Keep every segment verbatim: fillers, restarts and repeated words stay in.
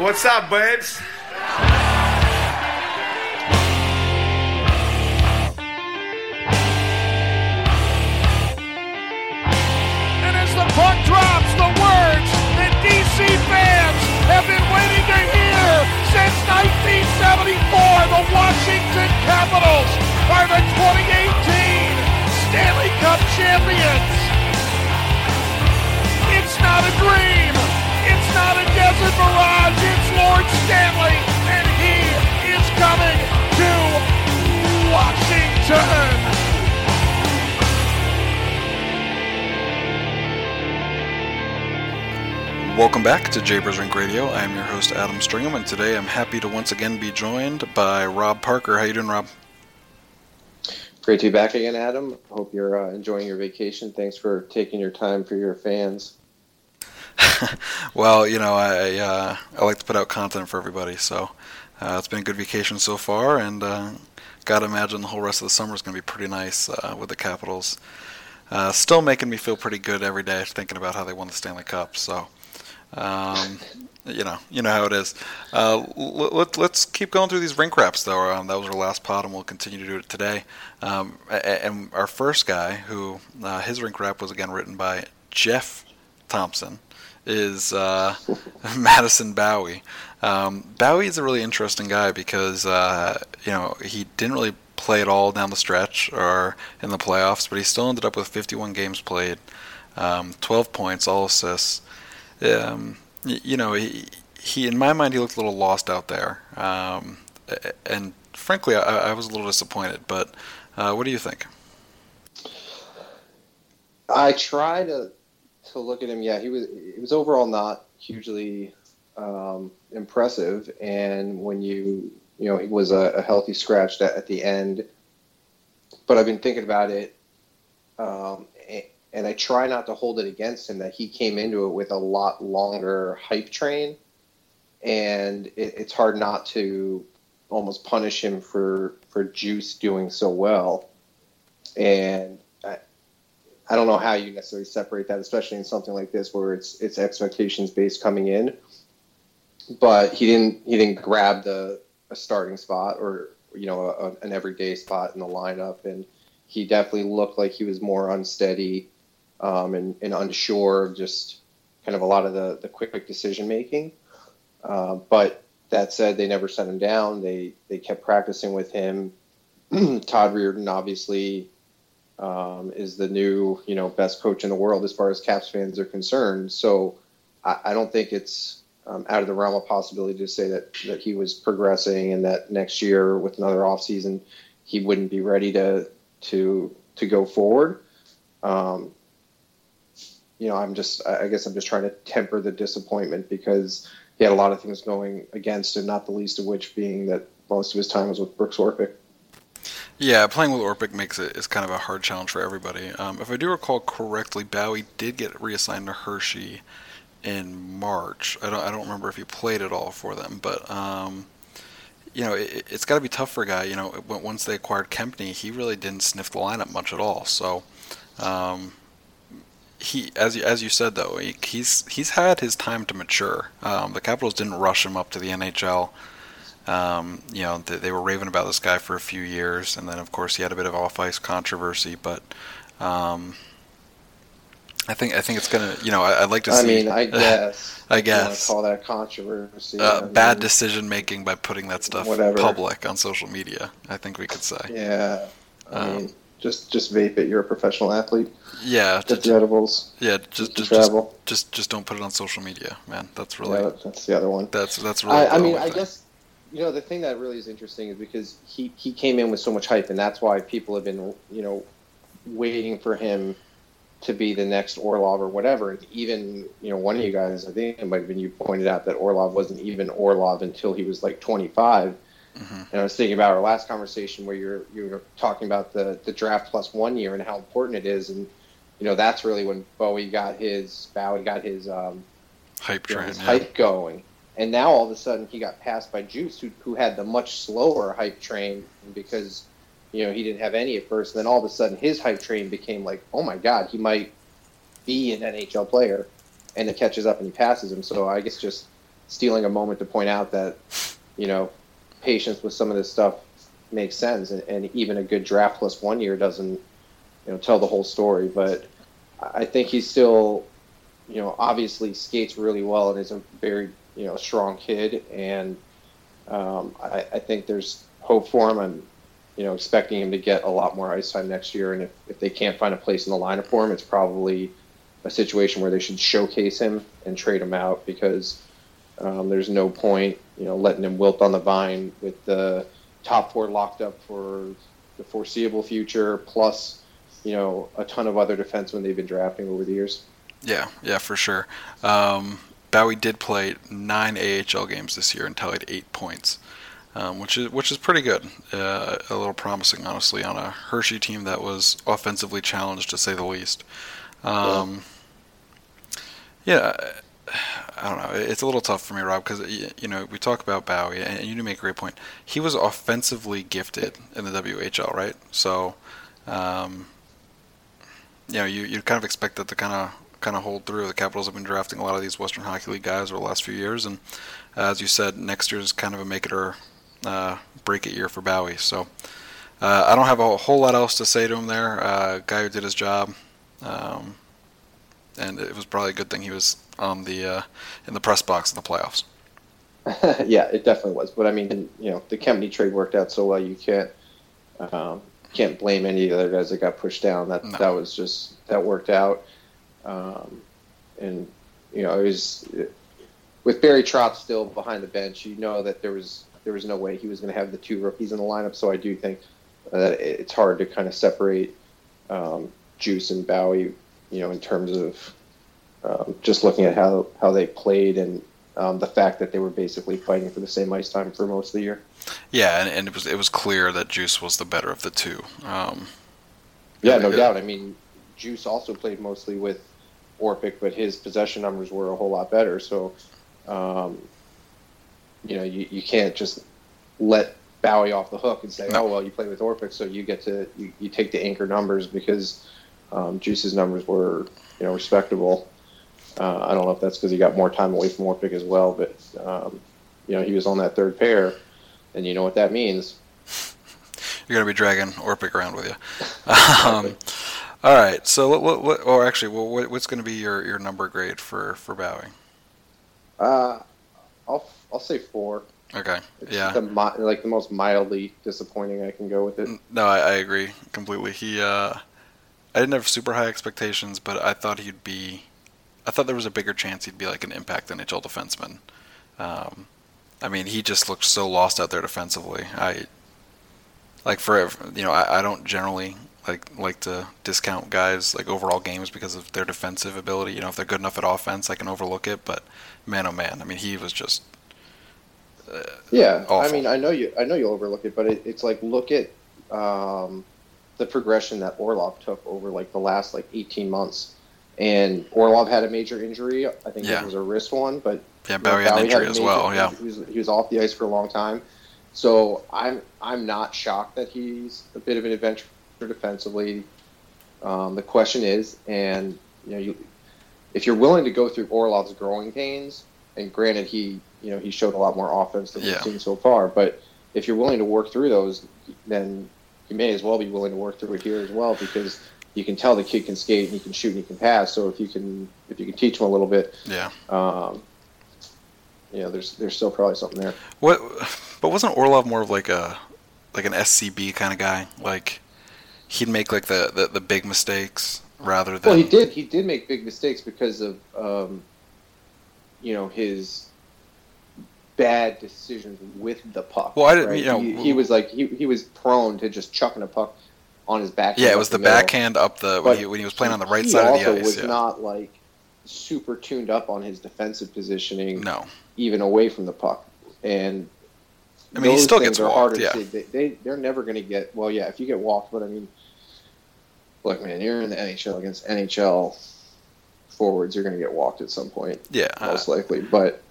What's up, babes? And as the puck drops, the words that D C fans have been waiting to hear since nineteen seventy-four, the Washington Capitals are the twenty eighteen Stanley Cup champions. It's not a dream. It's not a desert mirage, it's Lord Stanley, and he is coming to Washington. Welcome back to Jaybird's Ink Radio. I am your host, Adam Stringham, and today I'm happy to once again be joined by Rob Parker. How you doing, Rob? Great to be back again, Adam. Hope you're uh, enjoying your vacation. Thanks for taking your time for your fans. Well, you know, I uh, I like to put out content for everybody, so uh, it's been a good vacation so far, and uh, gotta imagine the whole rest of the summer is gonna be pretty nice uh, with the Capitals. Uh, still making me feel pretty good every day thinking about how they won the Stanley Cup. So, um, you know, you know how it is. Uh, l- let, let's keep going through these rink wraps, though. Um, that was our last pod, and we'll continue to do it today. Um, and our first guy, who uh, his rink wrap was again written by Jeff Thompson, is uh, Madison Bowey. Um, Bowey is a really interesting guy because, uh, you know, he didn't really play at all down the stretch or in the playoffs, but he still ended up with fifty-one games played, um, twelve points, all assists. Um, y- you know, he, he, in my mind, he looked a little lost out there. Um, and frankly, I, I was a little disappointed, but uh, what do you think? I try to... to look at him, yeah, he was it was overall not hugely um, impressive. And when you, you know, he was a, a healthy scratch at, at the end. But I've been thinking about it, um, and I try not to hold it against him that he came into it with a lot longer hype train. And it, it's hard not to almost punish him for, for Juice doing so well. And I don't know how you necessarily separate that, especially in something like this where it's it's expectations based coming in. But he didn't he didn't grab the a starting spot or you know a, an everyday spot in the lineup, and he definitely looked like he was more unsteady um, and, and unsure of just kind of a lot of the the quick, quick decision making. Uh, but that said, they never sent him down. They they kept practicing with him. Todd Reirden, obviously. Um, is the new, you know, best coach in the world as far as Caps fans are concerned. So I, I don't think it's um, out of the realm of possibility to say that, that he was progressing and that next year with another offseason, he wouldn't be ready to to to go forward. Um, you know, I'm just, I guess I'm just trying to temper the disappointment because he had a lot of things going against him, not the least of which being that most of his time was with Brooks Orpik. Yeah, playing with Orpik makes it is kind of a hard challenge for everybody. Um, if I do recall correctly, Bowey did get reassigned to Hershey in March. I don't I don't remember if he played at all for them, but um, you know it, it's got to be tough for a guy. You know, once they acquired Kempny, he really didn't sniff the lineup much at all. So um, he, as you, as you said though, he, he's he's had his time to mature. Um, the Capitals didn't rush him up to the N H L. Um, you know, they, they were raving about this guy for a few years, and then, of course, he had a bit of off-ice controversy, but um, I think I think it's going to, you know, I, I'd like to I see... I mean, I guess. I guess. You want to call that controversy. Uh, bad mean, decision-making by putting that stuff whatever. Public on social media, I think we could say. Yeah, I um, mean, just, just vape it. You're a professional athlete. Yeah. Just the edibles. Yeah, just, just, travel. Just, just just don't put it on social media, man. That's really... Yeah, that's the other one. That's, that's really... I, I mean, I thing. guess... You know, the thing that really is interesting is because he, he came in with so much hype, and that's why people have been, you know, waiting for him to be the next Orlov or whatever. And even, you know, one of you guys, I think it might have been you, pointed out that Orlov wasn't even Orlov until he was like twenty-five. Mm-hmm. And I was thinking about our last conversation where you're you were talking about the, the draft plus one year and how important it is. And, you know, that's really when Bowey got his, Bowey got his, um, hype train, you know, his yeah. hype going. And now all of a sudden he got passed by Juice, who, who had the much slower hype train because, you know, he didn't have any at first. And then all of a sudden his hype train became like, oh, my God, he might be an N H L player. And it catches up and he passes him. So I guess just stealing a moment to point out that, you know, patience with some of this stuff makes sense, and, and even a good draft plus one year doesn't, you know, tell the whole story. But I think he's still, you know, obviously skates really well and is a very, you know, strong kid, and um, I, I think there's hope for him. I'm, you know, expecting him to get a lot more ice time next year, and if, if they can't find a place in the lineup for him, it's probably a situation where they should showcase him and trade him out, because um, there's no point, you know, letting him wilt on the vine with the top four locked up for the foreseeable future, plus, you know, a ton of other defensemen they've been drafting over the years. Yeah, yeah, for sure. Um, Bowey did play nine A H L games this year and tallied eight points, um, which is which is pretty good. Uh, a little promising, honestly, on a Hershey team that was offensively challenged, to say the least. Um, yeah, I don't know. It's a little tough for me, Rob, because, you know, we talk about Bowey, and you do make a great point. He was offensively gifted in the W H L, right? So, um, you know, you you kind of expect that to kind of kind of hold through. The Capitals have been drafting a lot of these Western Hockey League guys over the last few years, and uh, as you said, next year is kind of a make it or uh, break it year for Bowey. So, uh, I don't have a whole lot else to say to him there. Uh, guy who did his job. Um, and it was probably a good thing he was on the uh, in the press box in the playoffs. Yeah, it definitely was. But I mean, you know, the Kempny trade worked out so well. You can't um, can't blame any of the other guys that got pushed down. That no. that was just that worked out. Um, and you know, it was it, with Barry Trotz still behind the bench. You know that there was there was no way he was going to have the two rookies in the lineup. So I do think that it's hard to kind of separate. Um, Juice and Bowey, you know, in terms of um, just looking at how, how they played and um, the fact that they were basically fighting for the same ice time for most of the year. Yeah, and, and it was it was clear that Juice was the better of the two. Um, yeah, no it, doubt. I mean, Juice also played mostly with Orpik, but his possession numbers were a whole lot better. So, um, you know, you, you can't just let Bowey off the hook and say, no. oh, well, you play with Orpik, so you get to you, you take the anchor numbers, because Um, Juice's numbers were, you know, respectable. Uh, I don't know if that's because he got more time away from Orpik as well, but um, you know, he was on that third pair, and you know what that means. You're gonna be dragging Orpik around with you. Um, all right, so let, let, let, or actually, well, what, what's gonna be your, your number grade for for Bowey? Uh, I'll I'll say four. Okay. It's yeah. The, like the most mildly disappointing I can go with it. No, I, I agree completely. He. Uh, I didn't have super high expectations, but I thought he'd be... I thought there was a bigger chance he'd be like an impact N H L defenseman. Um, I mean, he just looked so lost out there defensively. I like for you know, I, I don't generally like like to discount guys like overall games because of their defensive ability. You know, if they're good enough at offense, I can overlook it. But man, oh man, I mean, he was just uh, yeah. Awful. I mean, I know you, I know you overlook it, but it, it's like look at. Um... the progression that Orlov took over like the last like eighteen months, and Orlov had a major injury. I think yeah. it was a wrist one, but yeah, Bowey had an injury as well. Yeah, he was, he was off the ice for a long time. So I'm I'm not shocked that he's a bit of an adventure defensively. Um, the question is, and you know, you, if you're willing to go through Orlov's growing pains, and granted he you know he showed a lot more offense than yeah. we've seen so far, but if you're willing to work through those, then you may as well be willing to work through it here as well, because you can tell the kid can skate and he can shoot and he can pass. So if you can if you can teach him a little bit, yeah, um, you know, there's there's still probably something there. What? But wasn't Orlov more of like a like an S C B kind of guy? Like he'd make like the, the, the big mistakes rather than. Well, he did he did make big mistakes because of um, you know his. Bad decisions with the puck. Well, I didn't. Right? You know, he, he was like he, he was prone to just chucking a puck on his backhand. Yeah, it was the, the backhand up the when he, when he was playing on the right side of the ice. He also was yeah. not like super tuned up on his defensive positioning. No, even away from the puck. And I mean, those he still gets walked. Harder yeah, to, they, they they're never going to get. Well, yeah, if you get walked, but I mean, look, man, you're in the N H L against N H L forwards. You're going to get walked at some point. Yeah, most uh, likely. But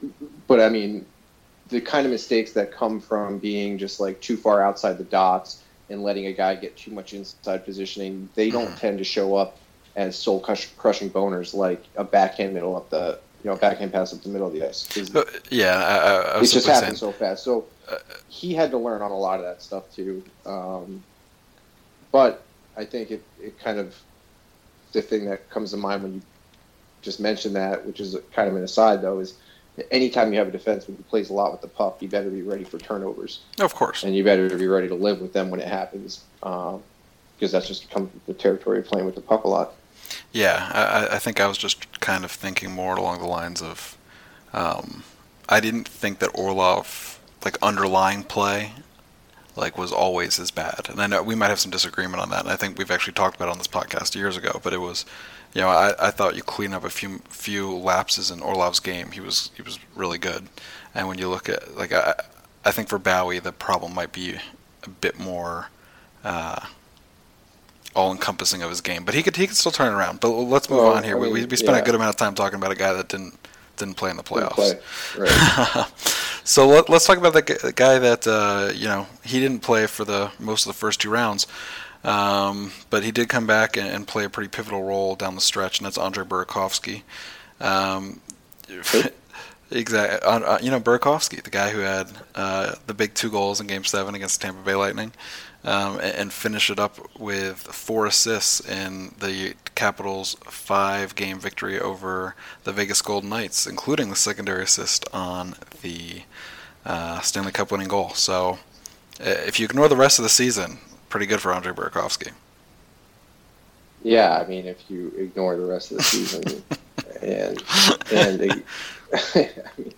but I mean. The kind of mistakes that come from being just like too far outside the dots and letting a guy get too much inside positioning, they don't mm-hmm. tend to show up as soul crushing boners like a backhand middle up the you know, backhand pass up the middle of the ice. Uh, yeah, I, I was it just happened so fast. So uh, he had to learn on a lot of that stuff too. Um, but I think it, it kind of the thing that comes to mind when you just mentioned that, which is kind of an aside though, is anytime you have a defenseman who plays a lot with the puck, you better be ready for turnovers. Of course. And you better be ready to live with them when it happens, um, because that's just comes with the territory of playing with the puck a lot. Yeah, I, I think I was just kind of thinking more along the lines of, um, I didn't think that Orlov, like, underlying play, like, was always as bad. And I know we might have some disagreement on that, and I think we've actually talked about it on this podcast years ago, but it was, you know, I, I thought you clean up a few few lapses in Orlov's game. He was he was really good. And when you look at, like, I, I think for Bowey, the problem might be a bit more... Uh, all-encompassing of his game, but he could he could still turn it around. But let's move well, on here. I mean, we we spent yeah. a good amount of time talking about a guy that didn't didn't play in the playoffs. Play. Right. So let, let's talk about the guy that uh, you know he didn't play for the most of the first two rounds, um, but he did come back and, and play a pretty pivotal role down the stretch, and that's Andre Burakovsky. Um, exactly, uh, you know Burakovsky, the guy who had uh, the big two goals in Game Seven against the Tampa Bay Lightning. Um, and finish it up with four assists in the Capitals' five-game victory over the Vegas Golden Knights, including the secondary assist on the uh, Stanley Cup winning goal. So uh, if you ignore the rest of the season, pretty good for Andre Burakovsky. Yeah, I mean, if you ignore the rest of the season. and and I mean,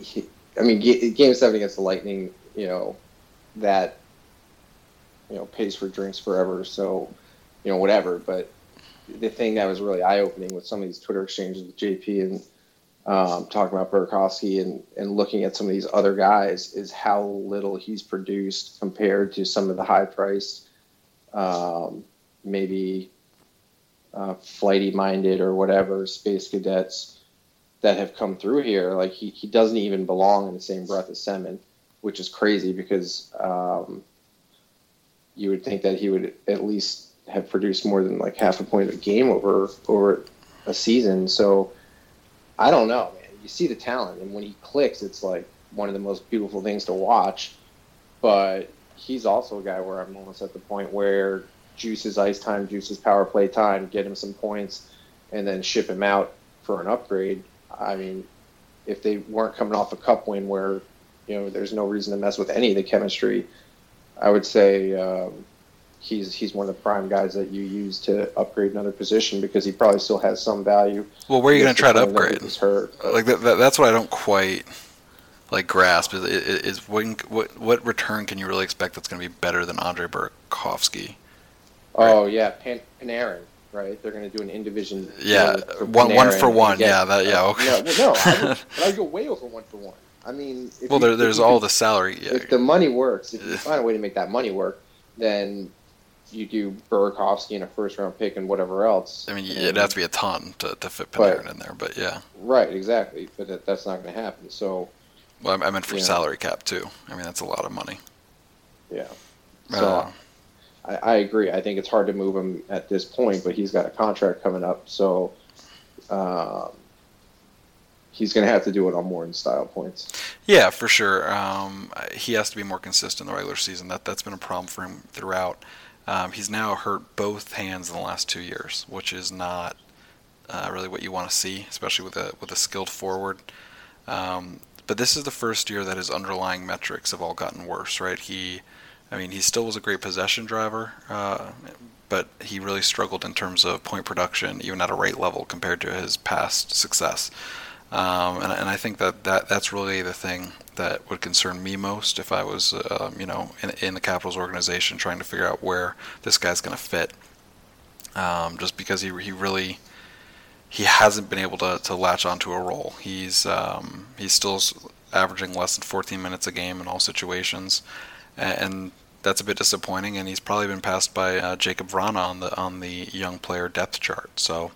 he, I mean g- Game seven against the Lightning, you know, that... you know, pays for drinks forever, so, you know, whatever. But the thing that was really eye-opening with some of these Twitter exchanges with J P and um, talking about Burakovsky and, and looking at some of these other guys is how little he's produced compared to some of the high-priced, um, maybe uh, flighty-minded or whatever space cadets that have come through here. Like, he, he doesn't even belong in the same breath as Semin, which is crazy because... Um, you would think that he would at least have produced more than like half a point of a game over over a season. So I don't know, man. You see the talent, and when he clicks, it's like one of the most beautiful things to watch. But he's also a guy where I'm almost at the point where juice his ice time, juice his power play time, get him some points, and then ship him out for an upgrade. I mean, if they weren't coming off a cup win where, you know, there's no reason to mess with any of the chemistry, I would say um, he's he's one of the prime guys that you use to upgrade another position because he probably still has some value. Well, where are you going to try to upgrade? Like that, that, that's what I don't quite like grasp is, is when, what what return can you really expect that's going to be better than Andre Burakovsky? Right? Oh yeah, Pan, Panarin, right? They're going to do an in-division. Yeah, one one for one. Get, yeah, that yeah. Okay. Uh, no, no, I would, but I go way over one for one. I mean, if well, you, there, there's if all could, the salary. Yeah. If the money works, if you find a way to make that money work, then you do Burakovsky and a first-round pick and whatever else. I mean, and, it'd have to be a ton to, to fit Panarin but, in there, but yeah. Right, exactly, but that, that's not going to happen. So, well, I meant for salary know. cap too. I mean, that's a lot of money. Yeah. So uh, I, I agree. I think it's hard to move him at this point, but he's got a contract coming up, so. Um, He's going to have to do it on more in style points. Yeah, for sure. Um, he has to be more consistent in the regular season. That, that's been a problem for him throughout. Um, he's now hurt both hands in the last two years, which is not uh, really what you want to see, especially with a with a skilled forward. Um, but this is the first year that his underlying metrics have all gotten worse, right? He, I mean, he still was a great possession driver, uh, but he really struggled in terms of point production, even at a rate level compared to his past success. Um, and, and I think that, that that's really the thing that would concern me most if I was, uh, you know, in, in the Capitals organization trying to figure out where this guy's going to fit. Um, just because he he really he hasn't been able to, to latch onto a role. He's um, he's still averaging less than fourteen minutes a game in all situations, and, and that's a bit disappointing. And he's probably been passed by uh, Jakub Vrana on the on the young player depth chart. So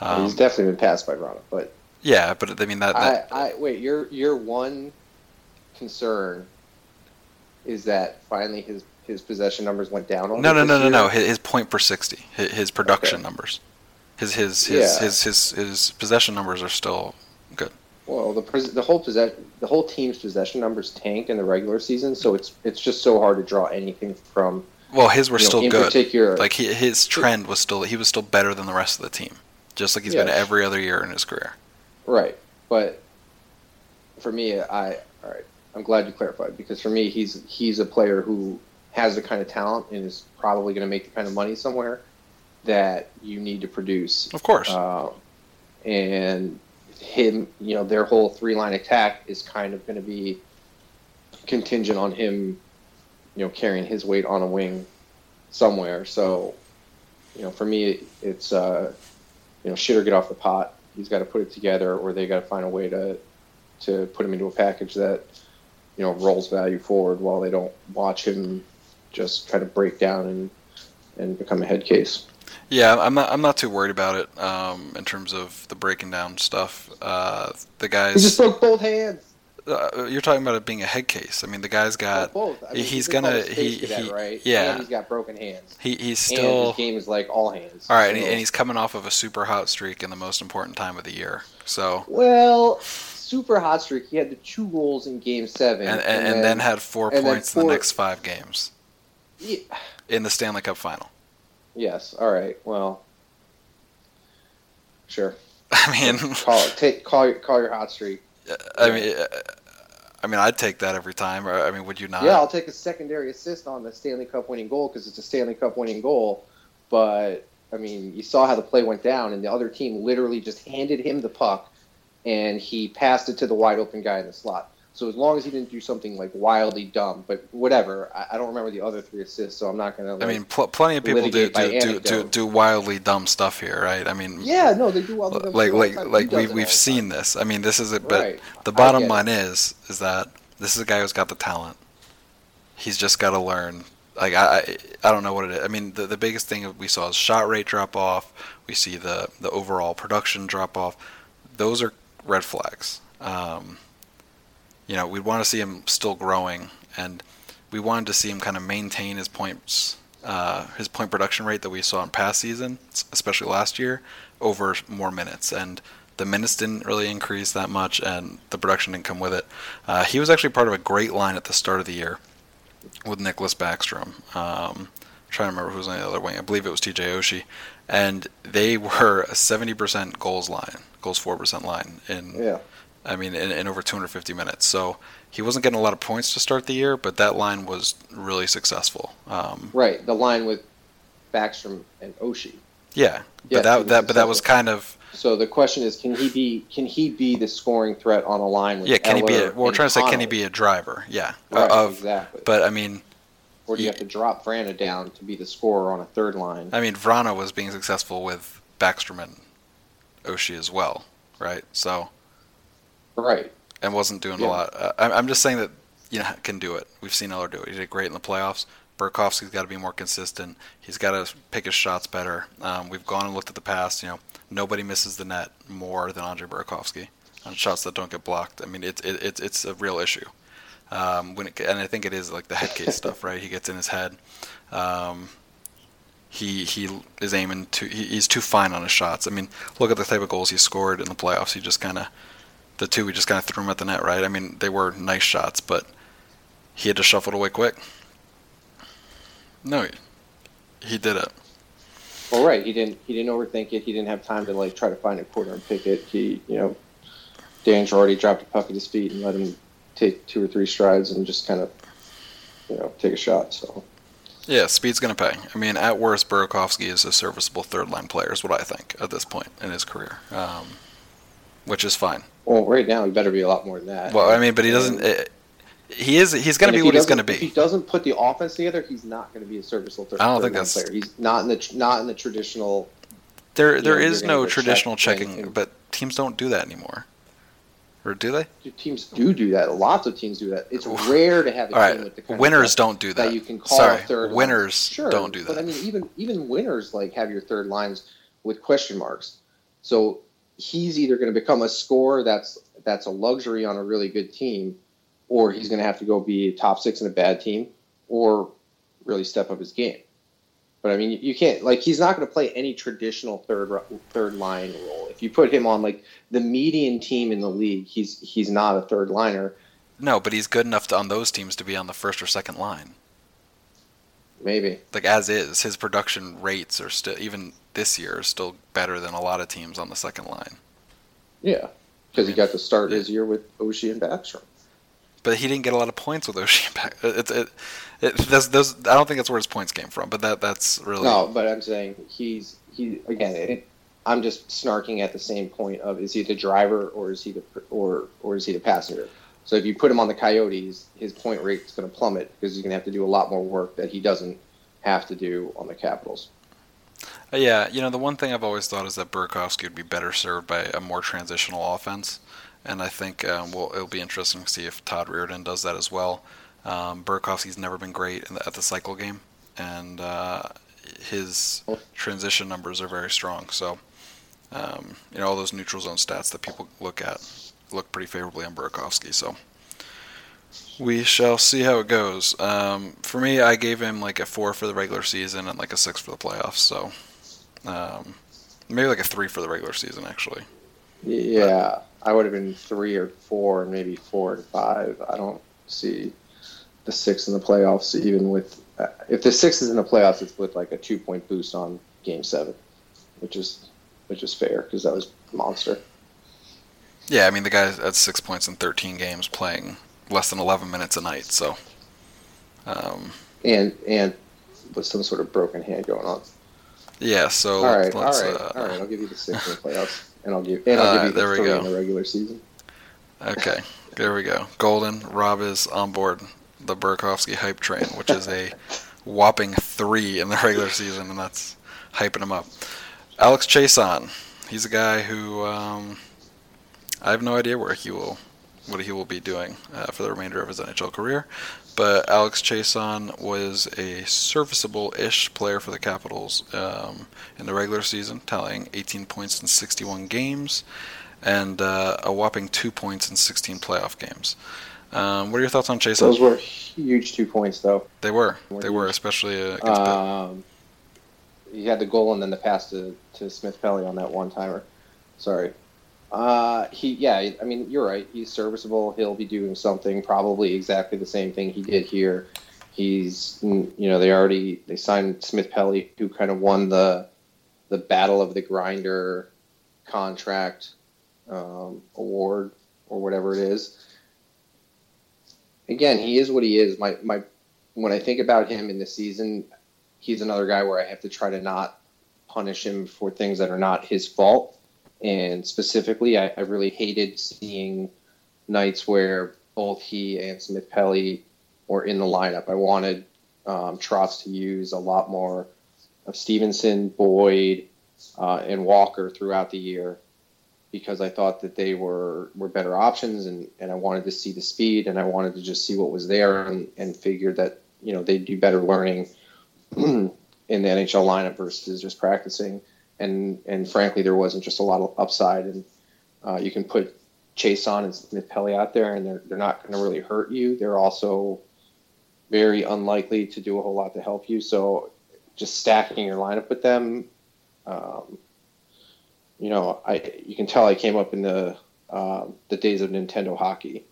um, he's definitely been passed by Vrana, but. Yeah, but I mean that. that... I, I wait. Your your one concern is that finally his, his possession numbers went down. No, no, no, no, no. His, his point per sixty. His, his production okay. numbers. His his his yeah. his, his, his his possession numbers are still good. Well, the pres- the whole possess- the whole team's possession numbers tanked in the regular season, so it's it's just so hard to draw anything from. Well, his were you know, still in good. Particular, like he, his trend was still he was still better than the rest of the team, just like he's yeah, been every other year in his career. Right, but for me, I all right. I'm glad you clarified, because for me, he's he's a player who has the kind of talent and is probably going to make the kind of money somewhere that you need to produce. Of course, uh, and. him, you know, their whole three-line attack is kind of going to be contingent on him, you know, carrying his weight on a wing somewhere. So, you know, for me, it's, uh, you know, shit or get off the pot. He's got to put it together, or they got to find a way to to put him into a package that, you know, rolls value forward while they don't watch him just kind of break down and, and become a head case. Yeah, I'm not. I'm not too worried about it um, in terms of the breaking down stuff. Uh, the guys. He just broke both hands. Uh, you're talking about it being a head case. I mean, the guy's got. Well, both. I mean, he's, he's gonna. He, cadet, he right. Yeah. And he's got broken hands. He he's still. And his game is like all hands. All right, so. and, he, and he's coming off of a super hot streak in the most important time of the year. So. Well, super hot streak. He had the two goals in Game Seven, and, and, and, and then, then had four points four, in the next five games. Yeah. In the Stanley Cup final. Yes. All right. Well, sure. I mean, call it, take, call, call your hot streak. I mean, I mean, I'd take that every time. I mean, would you not? Yeah, I'll take a secondary assist on the Stanley Cup winning goal because it's a Stanley Cup winning goal. But I mean, you saw how the play went down, and the other team literally just handed him the puck, and he passed it to the wide open guy in the slot. So as long as he didn't do something like wildly dumb, but whatever, I, I don't remember the other three assists, so I'm not going to. Like, I mean, pl- plenty of people do do, do do do wildly dumb stuff here, right? I mean, yeah, no, they do wildly dumb like stuff like like we we've seen time. This. I mean, this is it, but right. the bottom line is is that this is a guy who's got the talent. He's just got to learn. Like I, I don't know what it is. I mean, the the biggest thing we saw is shot rate drop off. We see the the overall production drop off. Those are red flags. Um, You know, we'd want to see him still growing, and we wanted to see him kind of maintain his points, uh, his point production rate that we saw in past season, especially last year, over more minutes. And the minutes didn't really increase that much, and the production didn't come with it. Uh, he was actually part of a great line at the start of the year with Nicklas Backstrom. Um, I'm trying to remember who was on the other wing. I believe it was T J. Oshie. And they were a seventy percent goals line, goals four percent line in. Yeah. I mean, in, in over two hundred fifty minutes. So he wasn't getting a lot of points to start the year, but that line was really successful. Um, right, the line with Backstrom and Oshie. Yeah, yeah but that, that but that was kind of. So the question is, can he be can he be the scoring threat on a line with? Yeah, can Eller he be? A, well, we're trying to say, Connelly. Can he be a driver? Yeah, right, of, exactly. But I mean. Or do you he, have to drop Vrana down to be the scorer on a third line? I mean, Vrana was being successful with Backstrom and Oshie as well, right? So. Right. And wasn't doing yeah. a lot. Uh, I'm just saying that, you know, can do it. We've seen Eller do it. He did great in the playoffs. Burakovsky's got to be more consistent. He's got to pick his shots better. Um, we've gone and looked at the past. You know, nobody misses the net more than Andre Burakovsky on shots that don't get blocked. I mean, it's it, it, it's a real issue. Um, when it, and I think it is like the head case stuff, right? He gets in his head. Um, he he is aiming too. He, he's too fine on his shots. I mean, look at the type of goals he scored in the playoffs. He just kind of. The two, we just kind of threw them at the net, right? I mean, they were nice shots, but he had to shuffle it away quick. No, he did it. Well, right. He didn't. He didn't overthink it. He didn't have time to like try to find a corner and pick it. He, you know, Dan Girardi dropped a puck at his feet and let him take two or three strides and just kind of, you know, take a shot. So. Yeah, speed's gonna pay. I mean, at worst, Burakovsky is a serviceable third-line player, is what I think at this point in his career, um, which is fine. Well, right now he better be a lot more than that. Well, I mean, but he doesn't. It, he is. He's going to be what he's going to be. If he doesn't put the offense together, he's not going to be a serviceable third-line player. I don't think that's. Player. He's not in the not in the traditional. There, there is no traditional checking, but teams don't do that anymore. Or do they? Teams do do that. Lots of teams do that. It's rare to have a team with the kind of winners don't do that. You can call a third line. Winners don't do that. But I mean, even even winners like have your third lines with question marks. So. He's either going to become a scorer that's that's a luxury on a really good team, or he's going to have to go be top six in a bad team, or really step up his game. But I mean, you can't, like, he's not going to play any traditional third third line role. If you put him on like the median team in the league, he's he's not a third liner. No, but he's good enough to, on those teams to be on the first or second line. Maybe. Like, as is, his production rates are still, even this year, are still better than a lot of teams on the second line. Yeah, because I mean, he got to start yeah. his year with Oshie and Backstrom. But he didn't get a lot of points with Oshie and Backstrom. It, it, it, those, those, I don't think that's where his points came from, but that that's really... No, but I'm saying he's, he again, it, I'm just snarking at the same point of, is he the driver or is he the or or is he the passenger? So if you put him on the Coyotes, his point rate is going to plummet because he's going to have to do a lot more work that he doesn't have to do on the Capitals. Yeah, you know, the one thing I've always thought is that Burakovsky would be better served by a more transitional offense, and I think um, we'll, it'll be interesting to see if Todd Reirden does that as well. Um, Burakovsky's never been great in the, at the cycle game, and uh, his transition numbers are very strong. So, um, you know, all those neutral zone stats that people look at look pretty favorably on Burakovsky, so we shall see how it goes. Um, for me, I gave him like a four for the regular season and like a six for the playoffs, so um, maybe like a three for the regular season, actually. Yeah, but I would have been three or four, and maybe four and five. I don't see the six in the playoffs, even with uh, if the six is in the playoffs, it's with like a two point boost on game seven, which is which is fair because that was monster. Yeah, I mean, the guy's at six points in thirteen games playing less than eleven minutes a night, so... Um, and and with some sort of broken hand going on. Yeah, so... All right, let's, all right, uh, all right. I'll give you the six in the playoffs, and I'll give, and I'll uh, give you the three go. in the regular season. Okay, there we go. Golden, Rob is on board the Burakovsky hype train, which is a whopping three in the regular season, and that's hyping him up. Alex Chiasson, he's a guy who... Um, I have no idea where he will, what he will be doing uh, for the remainder of his N H L career, but Alex Chiasson was a serviceable-ish player for the Capitals um, in the regular season, tallying eighteen points in sixty-one games, and uh, a whopping two points in sixteen playoff games. Um, what are your thoughts on Chiasson? Those were huge two points, though. They were. They were, they were especially uh, against um, Pitt. He had the goal and then the pass to, to Smith-Pelly on that one-timer. Sorry. Uh, he, yeah, I mean, you're right. He's serviceable. He'll be doing something, probably exactly the same thing he did here. He's, you know, they already, they signed Smith-Pelly, who kind of won the, the Battle of the Grinder contract, um, award or whatever it is. Again, he is what he is. My, my, when I think about him in the season, he's another guy where I have to try to not punish him for things that are not his fault. And specifically, I, I really hated seeing nights where both he and Smith-Pelly were in the lineup. I wanted um, Trotz to use a lot more of Stevenson, Boyd, uh, and Walker throughout the year because I thought that they were, were better options, and, and I wanted to see the speed, and I wanted to just see what was there, and, and figured that, you know, they'd do better learning in the N H L lineup versus just practicing. And and frankly, there wasn't just a lot of upside. And uh, you can put Chiasson and Smith-Pelly out there, and they're they're not going to really hurt you. They're also very unlikely to do a whole lot to help you. So just stacking your lineup with them, um, you know, I you can tell I came up in the uh, the days of Nintendo hockey,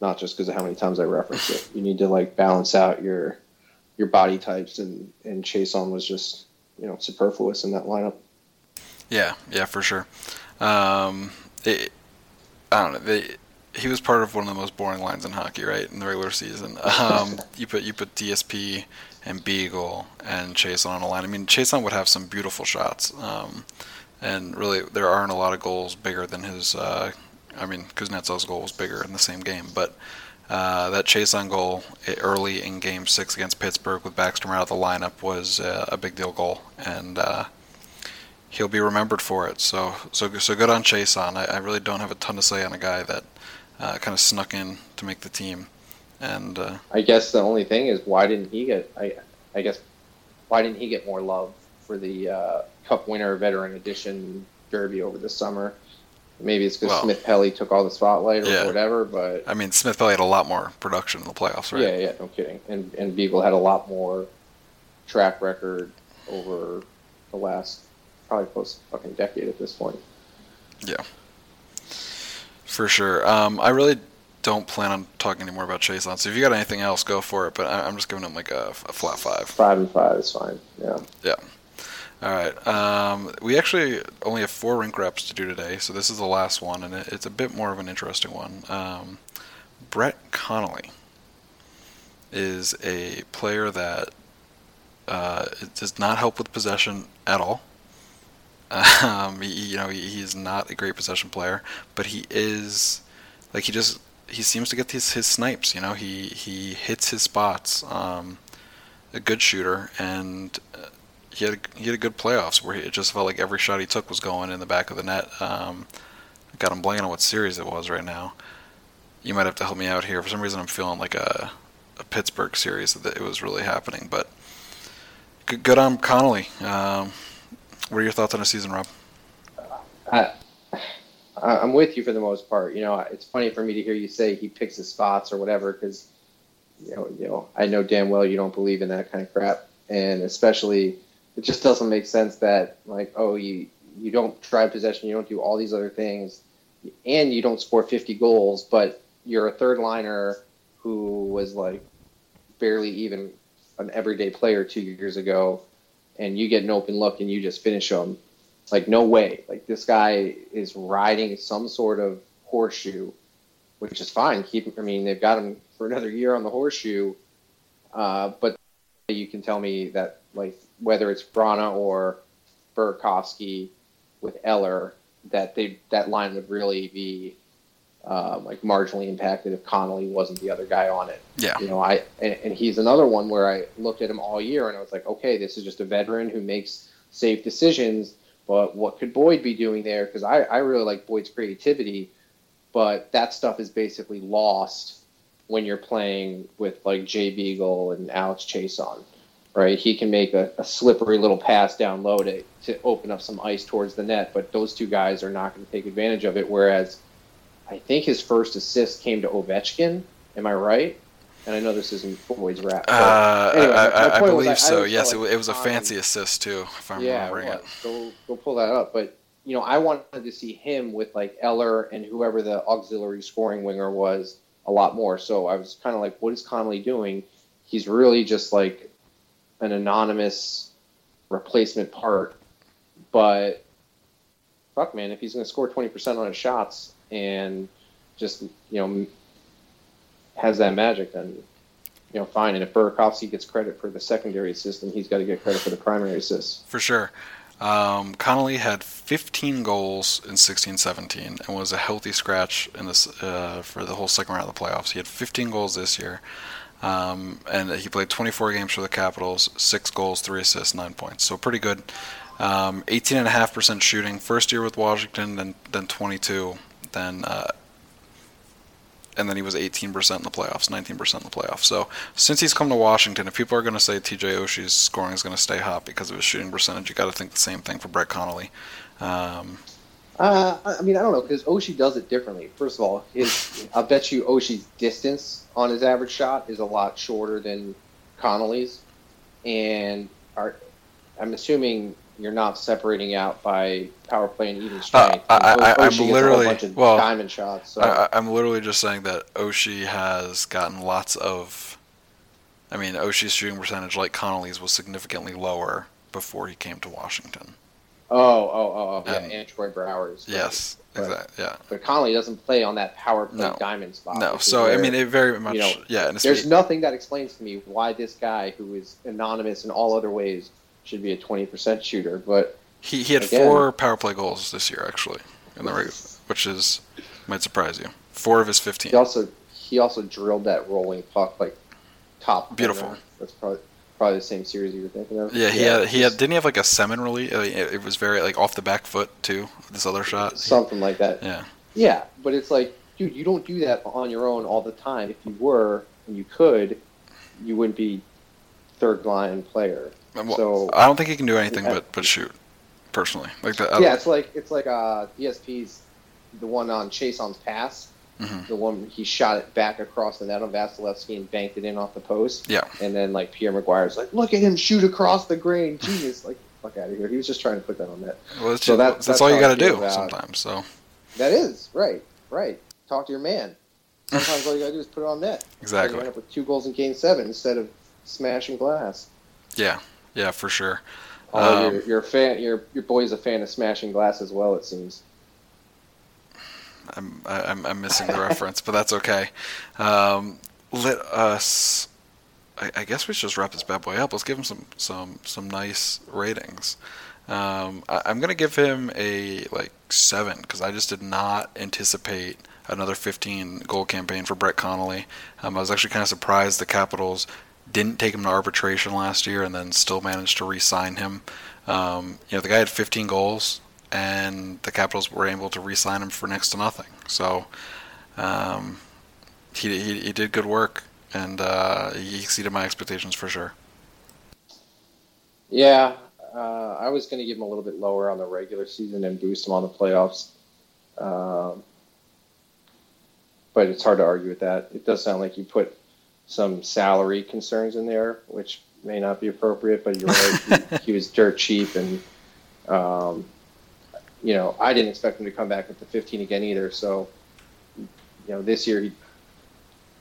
not just because of how many times I referenced it. You need to like balance out your your body types, and and Chiasson was just, you know, superfluous in that lineup. Yeah, yeah, for sure. Um, it, I don't know. They, he was part of one of the most boring lines in hockey, right? In the regular season, um, you put you put D S P and Beagle and Chiasson on a line. I mean, Chiasson would have some beautiful shots, um, and really, there aren't a lot of goals bigger than his. Uh, I mean, Kuznetsov's goal was bigger in the same game, but uh, that Chiasson goal early in Game Six against Pittsburgh with Backstrom out of the lineup was uh, a big deal goal, and. Uh, He'll be remembered for it, so so so good on Chiasson. I, I really don't have a ton to say on a guy that uh, kind of snuck in to make the team. And uh, I guess the only thing is, why didn't he get? I I guess why didn't he get more love for the uh, Cup winner veteran edition derby over the summer? Maybe it's because well, Smith-Pelly took all the spotlight or yeah. whatever. But I mean, Smith-Pelly had a lot more production in the playoffs, right? Yeah, yeah, no kidding. And and Beagle had a lot more track record over the last probably close to fucking decade at this point. Yeah, for sure. Um, I really don't plan on talking anymore about Chiasson. So if you got anything else, go for it. But I, I'm just giving him like a, a flat five. Five and five is fine. Yeah. Yeah. All right. Um, we actually only have four rink wraps to do today, so this is the last one, and it, it's a bit more of an interesting one. Um, Brett Connolly is a player that uh, does not help with possession at all. Um, he, you know, he, he's not a great possession player, but he is like he just he seems to get his his snipes. You know, he he hits his spots. Um, a good shooter and. Uh, He had, a, he had a good playoffs where he, it just felt like every shot he took was going in the back of the net. Um, God, I'm blanking on what series it was right now. You might have to help me out here. For some reason, I'm feeling like a, a Pittsburgh series that it was really happening. But good, good on Connelly. Um, what are your thoughts on his season, Rob? I, I'm with you for the most part. You know, it's funny for me to hear you say he picks his spots or whatever because, you know, you know, I know damn well you don't believe in that kind of crap, and especially. It just doesn't make sense that, like, oh, you, you don't drive possession, you don't do all these other things, and you don't score fifty goals, but you're a third-liner who was, like, barely even an everyday player two years ago, and you get an open look and you just finish them. Like, no way. Like, this guy is riding some sort of horseshoe, which is fine. Keep, I mean, they've got him for another year on the horseshoe, uh, but you can tell me that, like, whether it's Vrana or Burakovsky with Eller, that they that line would really be um, like marginally impacted if Connelly wasn't the other guy on it. Yeah, you know, I and, and he's another one where I looked at him all year and I was like, okay, this is just a veteran who makes safe decisions. But what could Boyd be doing there? Because I, I really like Boyd's creativity, but that stuff is basically lost when you're playing with like Jay Beagle and Alex Chiasson. Right, he can make a, a slippery little pass down low to, to open up some ice towards the net, but those two guys are not going to take advantage of it, whereas I think his first assist came to Ovechkin. Am I right? And I know this isn't Boyd's wrap. Uh, anyway, I, I, I believe was, so. I yes, like it was a fancy on, assist, too, if I'm yeah, remembering it. Go, go pull that up. But, you know, I wanted to see him with, like, Eller and whoever the auxiliary scoring winger was a lot more. So I was kind of like, what is Connelly doing? He's really just, like, an anonymous replacement part, but fuck, man, if he's going to score twenty percent on his shots and just, you know, has that magic, then, you know, fine. And if Burakovsky gets credit for the secondary assist, then he's got to get credit for the primary assist. For sure. Um, Connelly had fifteen goals in sixteen seventeen and was a healthy scratch in this uh, for the whole second round of the playoffs. He had fifteen goals this year. Um, and he played twenty-four games for the Capitals, six goals, three assists, nine points. So pretty good. Um, eighteen point five percent shooting, first year with Washington, then then twenty-two, then uh, and then he was eighteen percent in the playoffs, nineteen percent in the playoffs. So since he's come to Washington, if people are going to say T J. Oshie's scoring is going to stay hot because of his shooting percentage, you got to think the same thing for Brett Connolly. Um, uh, I mean, I don't know, because Oshie does it differently. First of all, his, I'll bet you Oshie's distance on his average shot is a lot shorter than Connolly's, and are, I'm assuming you're not separating out by power play and even strength. Uh, I, I, I'm literally a bunch of well, diamond shots. So. I, I'm literally just saying that Oshie has gotten lots of. I mean, Oshie's shooting percentage, like Connolly's, was significantly lower before he came to Washington. Oh, oh, oh, oh, and, yeah, and Troy Brower's. Right? Yes. But, exactly, yeah. But Connelly doesn't play on that power play no. diamond spot. No, so, where, I mean, it very much, you know, yeah. And there's nothing that explains to me why this guy, who is anonymous in all other ways, should be a twenty percent shooter. But He, he had again, four power play goals this year, actually, in the regular, which is might surprise you. Four of his fifteen. He also, he also drilled that rolling puck, like, top. Beautiful. Corner. That's probably... Probably the same series you were thinking of. Yeah, he yeah, had he had didn't he have like a Semin release? It was very like off the back foot too. This other shot, something like that. Yeah, yeah, but it's like, dude, you don't do that on your own all the time. If you were and you could, you wouldn't be third line player. Well, so I don't think he can do anything yeah. but, but shoot. Personally, like that. Yeah, it's like it's like uh, D S P's the one on Chiasson's pass. Mm-hmm. The one he shot it back across the net on Vasilevsky and banked it in off the post. Yeah. And then like Pierre Maguire's like, look at him shoot across the grain. Jesus, like fuck out of here. He was just trying to put that on net. Well, that's, so that, that's, that's all you got to do about. sometimes. So that is right, right. Talk to your man. Sometimes all you got to do is put it on net. Exactly. You end up with two goals in Game Seven instead of smashing glass. Yeah, yeah, for sure. Oh, um, you're, you're a fan. Your your boy's a fan of smashing glass as well. It seems. I'm I'm, I'm missing the reference, but that's okay. Um, let us. I, I guess we should just wrap this bad boy up. Let's give him some some some nice ratings. Um, I, I'm gonna give him a like seven because I just did not anticipate another fifteen goal campaign for Brett Connolly. Um, I was actually kind of surprised the Capitals didn't take him to arbitration last year and then still managed to re-sign him. Um, you know, the guy had fifteen goals and the Capitals were able to re-sign him for next to nothing. So um, he, he he did good work and uh, he exceeded my expectations for sure. Yeah, uh, I was going to give him a little bit lower on the regular season and boost him on the playoffs. Um, but it's hard to argue with that. It does sound like you put some salary concerns in there, which may not be appropriate, but you're right. he, he was dirt cheap, and um, you know, I didn't expect him to come back with the fifteen again either. So, you know, this year he,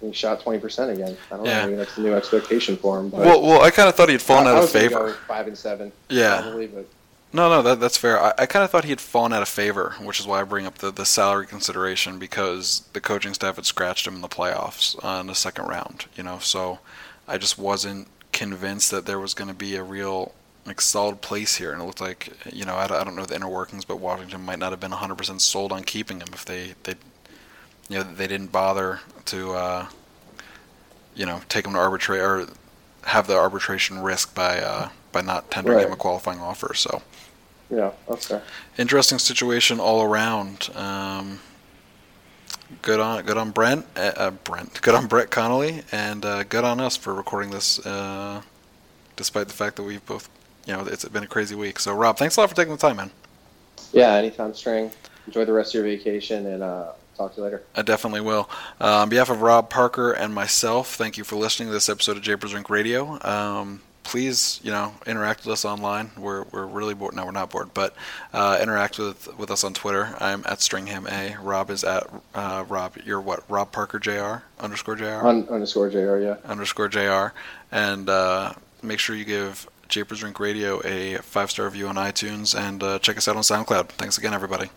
he shot twenty percent again. I don't yeah. know. Maybe that's the new expectation for him. But well, well, I kind of thought he'd fallen I, out I was of favor. Go five and seven. Yeah. Probably, but. No, no, that, that's fair. I, I kind of thought he had fallen out of favor, which is why I bring up the, the salary consideration, because the coaching staff had scratched him in the playoffs uh, in the second round, you know. So I just wasn't convinced that there was going to be a real like, solid place here. And it looked like, you know, I, I don't know the inner workings, but Washington might not have been one hundred percent sold on keeping him if they, they you know, they didn't bother to, uh, you know, take him to arbitrate or have the arbitration risk by uh, by not tendering right. him a qualifying offer. So. Yeah, okay. Interesting situation all around. Um, good on, good on Brent, uh, Brent. Good on Brett Connolly, and uh, good on us for recording this, uh, despite the fact that we've both, you know, it's been a crazy week. So, Rob, thanks a lot for taking the time, man. Yeah, anytime, String. Enjoy the rest of your vacation, and uh, talk to you later. I definitely will. Uh, on behalf of Rob Parker and myself, thank you for listening to this episode of Jaybird's Ink Radio. Um, Please, you know, interact with us online. We're we're really bored. No, we're not bored, but uh, interact with with us on Twitter. I'm at Stringham A. Rob is at uh, Rob. You're what? Rob Parker Junior Underscore Junior Un- underscore Junior Yeah. Underscore Junior And uh, make sure you give Jaybird's Ink Radio a five star review on iTunes and uh, check us out on SoundCloud. Thanks again, everybody.